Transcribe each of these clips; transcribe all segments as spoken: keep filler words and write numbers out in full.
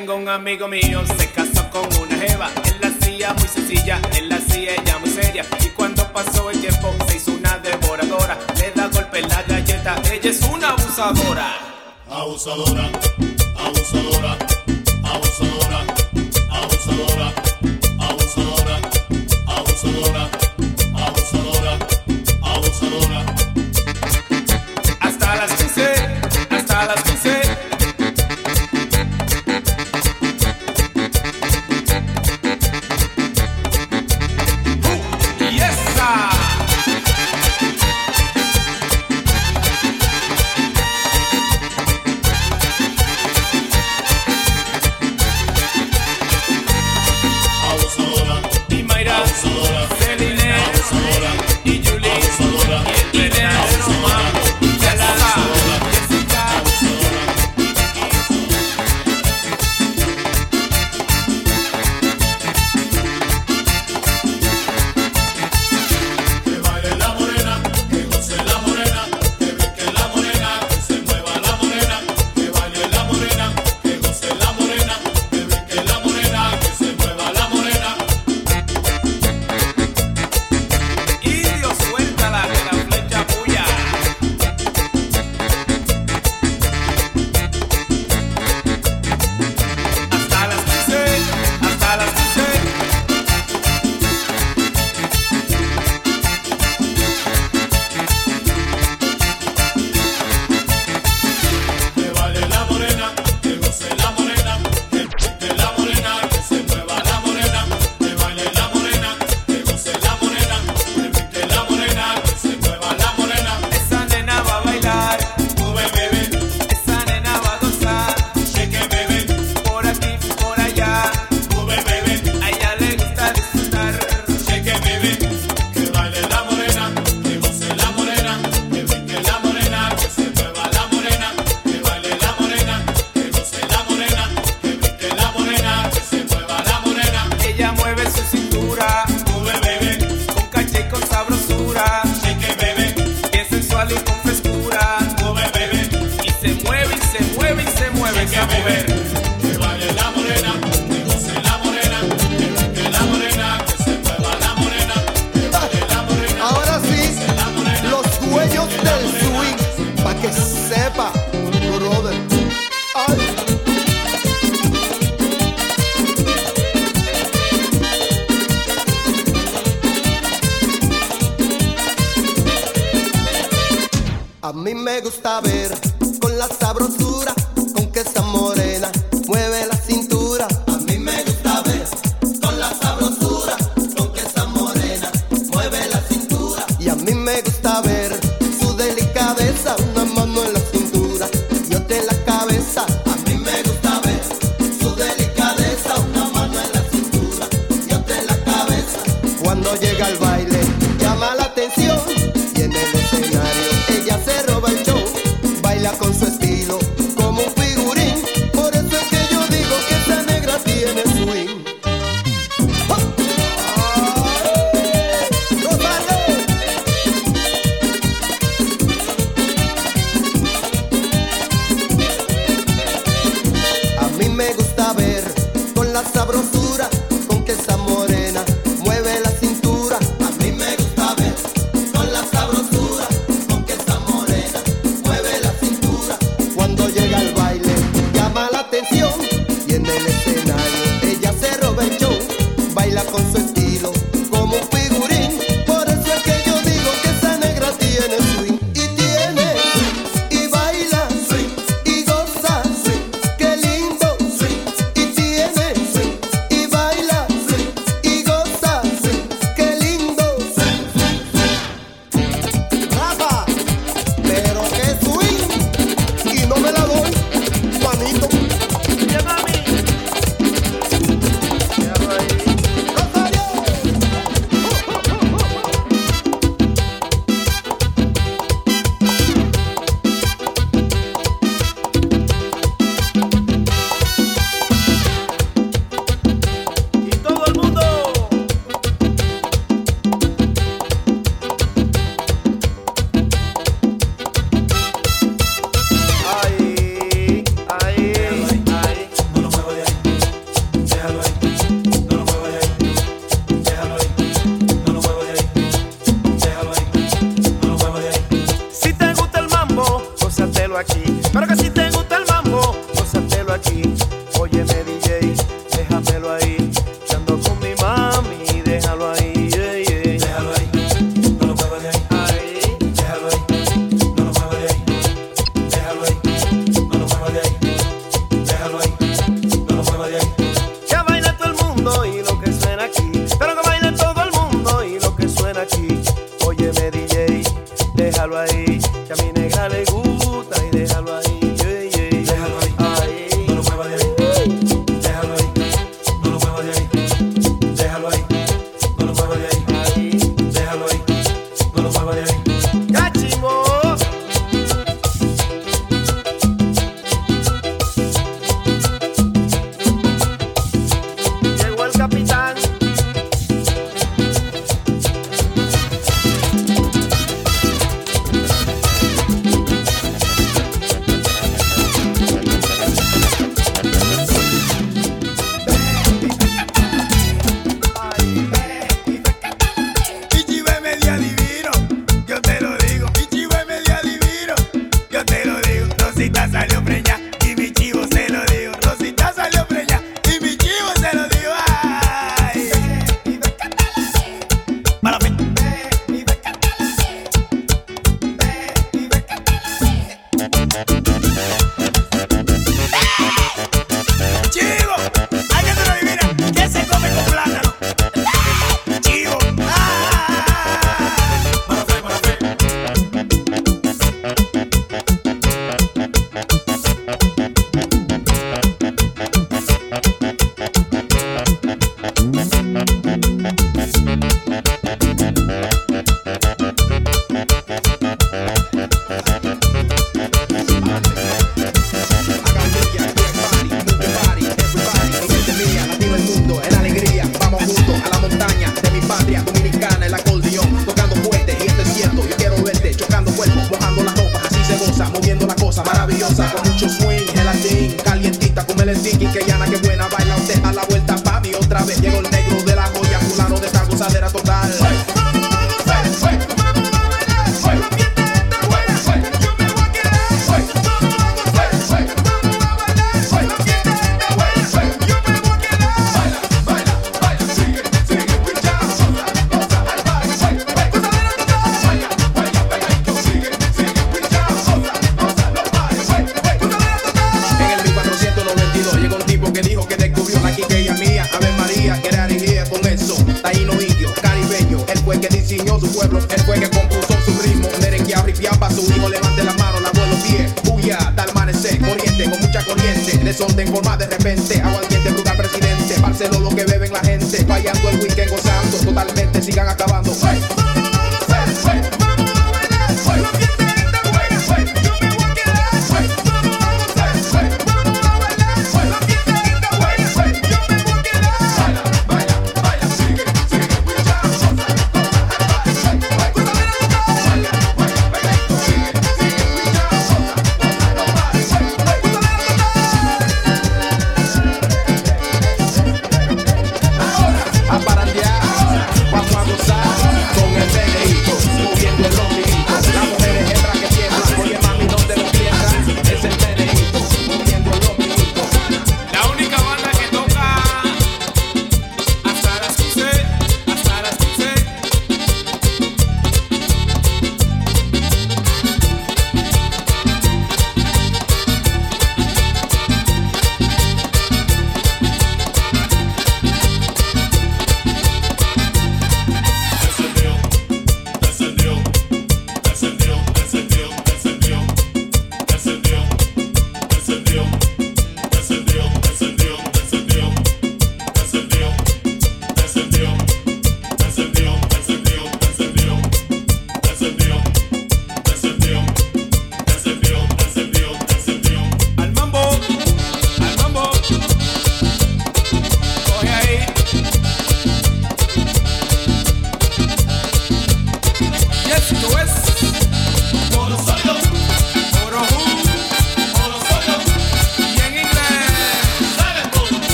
tengo un amigo mío, se casó con una jeva. Él la hacía muy sencilla, él la hacía ella muy seria. Y cuando pasó el tiempo se hizo una devoradora. Le da golpe en la galleta, ella es una abusadora. Abusadora, abusadora, abusadora, abusadora, abusadora, abusadora, abusadora, abusadora. Hasta las quince, hasta las quince. Con su estilo, como un figurín, por eso es que yo digo Pero que si te gusta el mambo, gózatelo aquí. Óyeme D J, déjamelo ahí. Que ando con mi mami, déjalo ahí, yeah, yeah. Déjalo ahí, no lo muevas de ahí. Ay. Déjalo ahí, no lo muevas de ahí. Déjalo ahí, no lo muevas de ahí. Déjalo ahí, no lo muevas de ahí. Que baile todo el mundo y lo que suena aquí. Pero que baile todo el mundo y lo que suena aquí. Óyeme D J, déjalo ahí. Que a mi negra le gusta.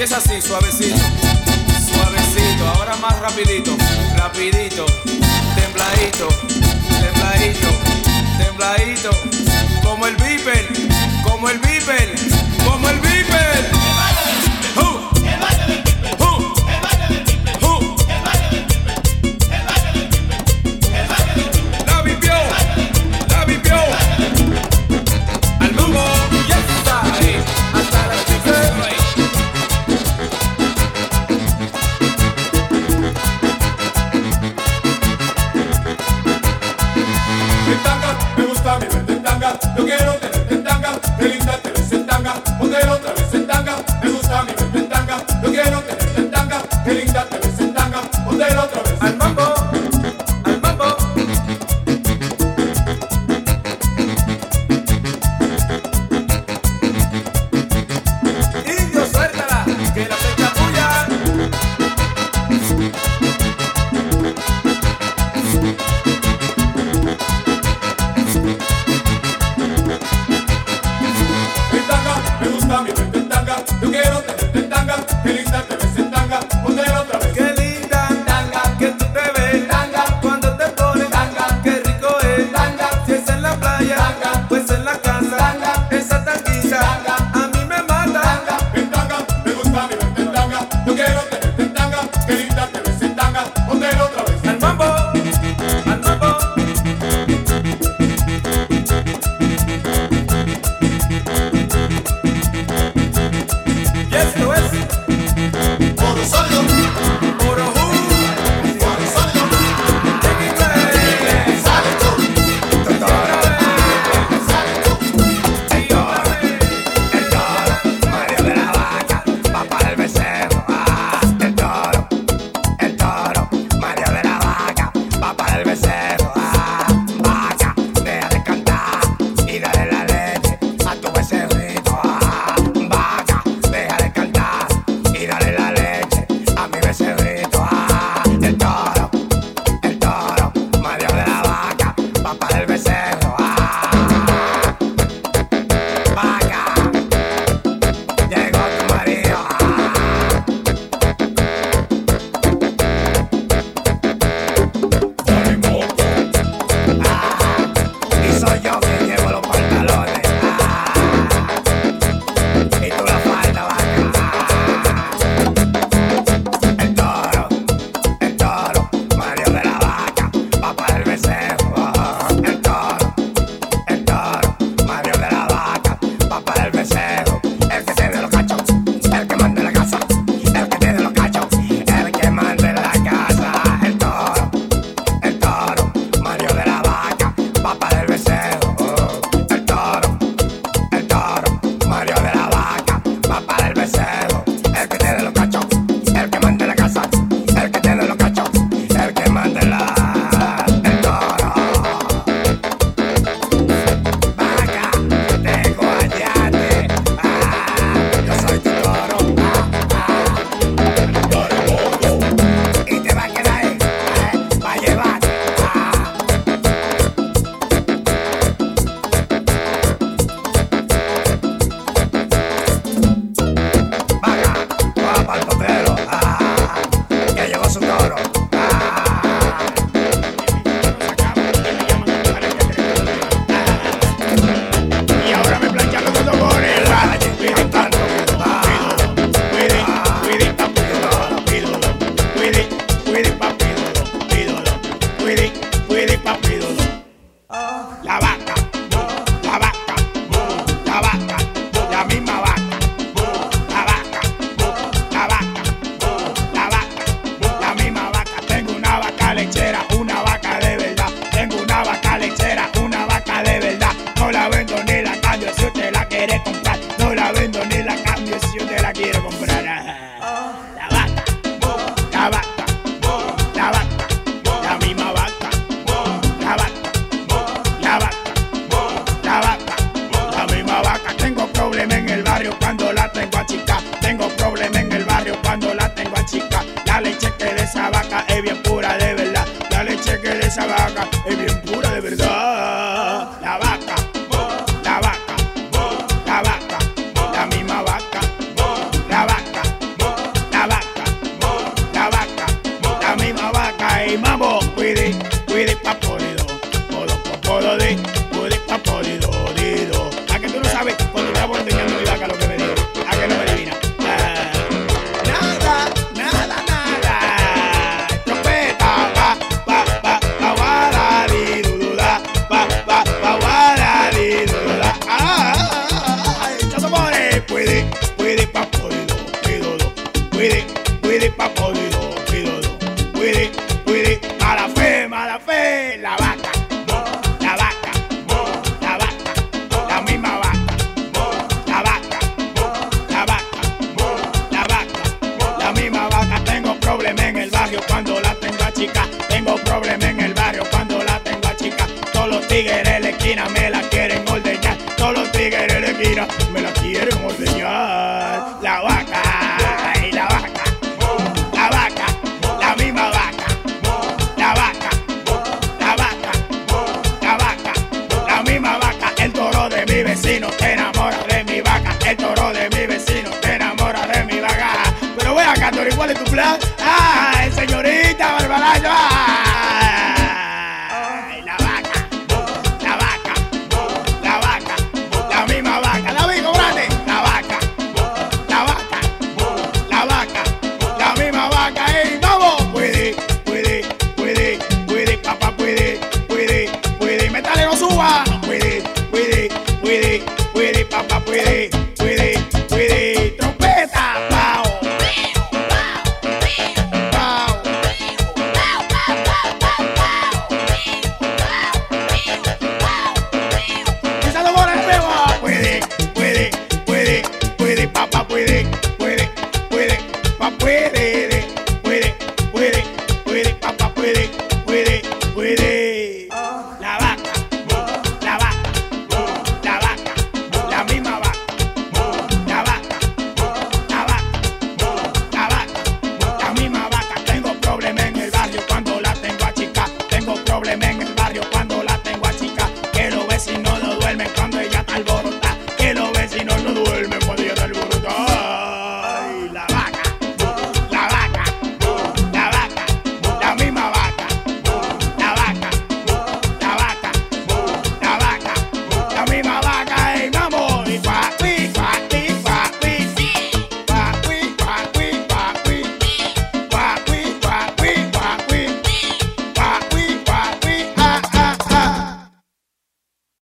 Empieza así, suavecito, suavecito. Ahora más rapidito, rapidito. Tembladito, tembladito, tembladito. Como el Viper, como el Viper, como el Viper. Yo quiero tenerte en tanga, qué linda te ves en tanga, poner otra vez en tanga, me gusta mi verte en tanga, yo quiero tenerte en tanga, qué linda te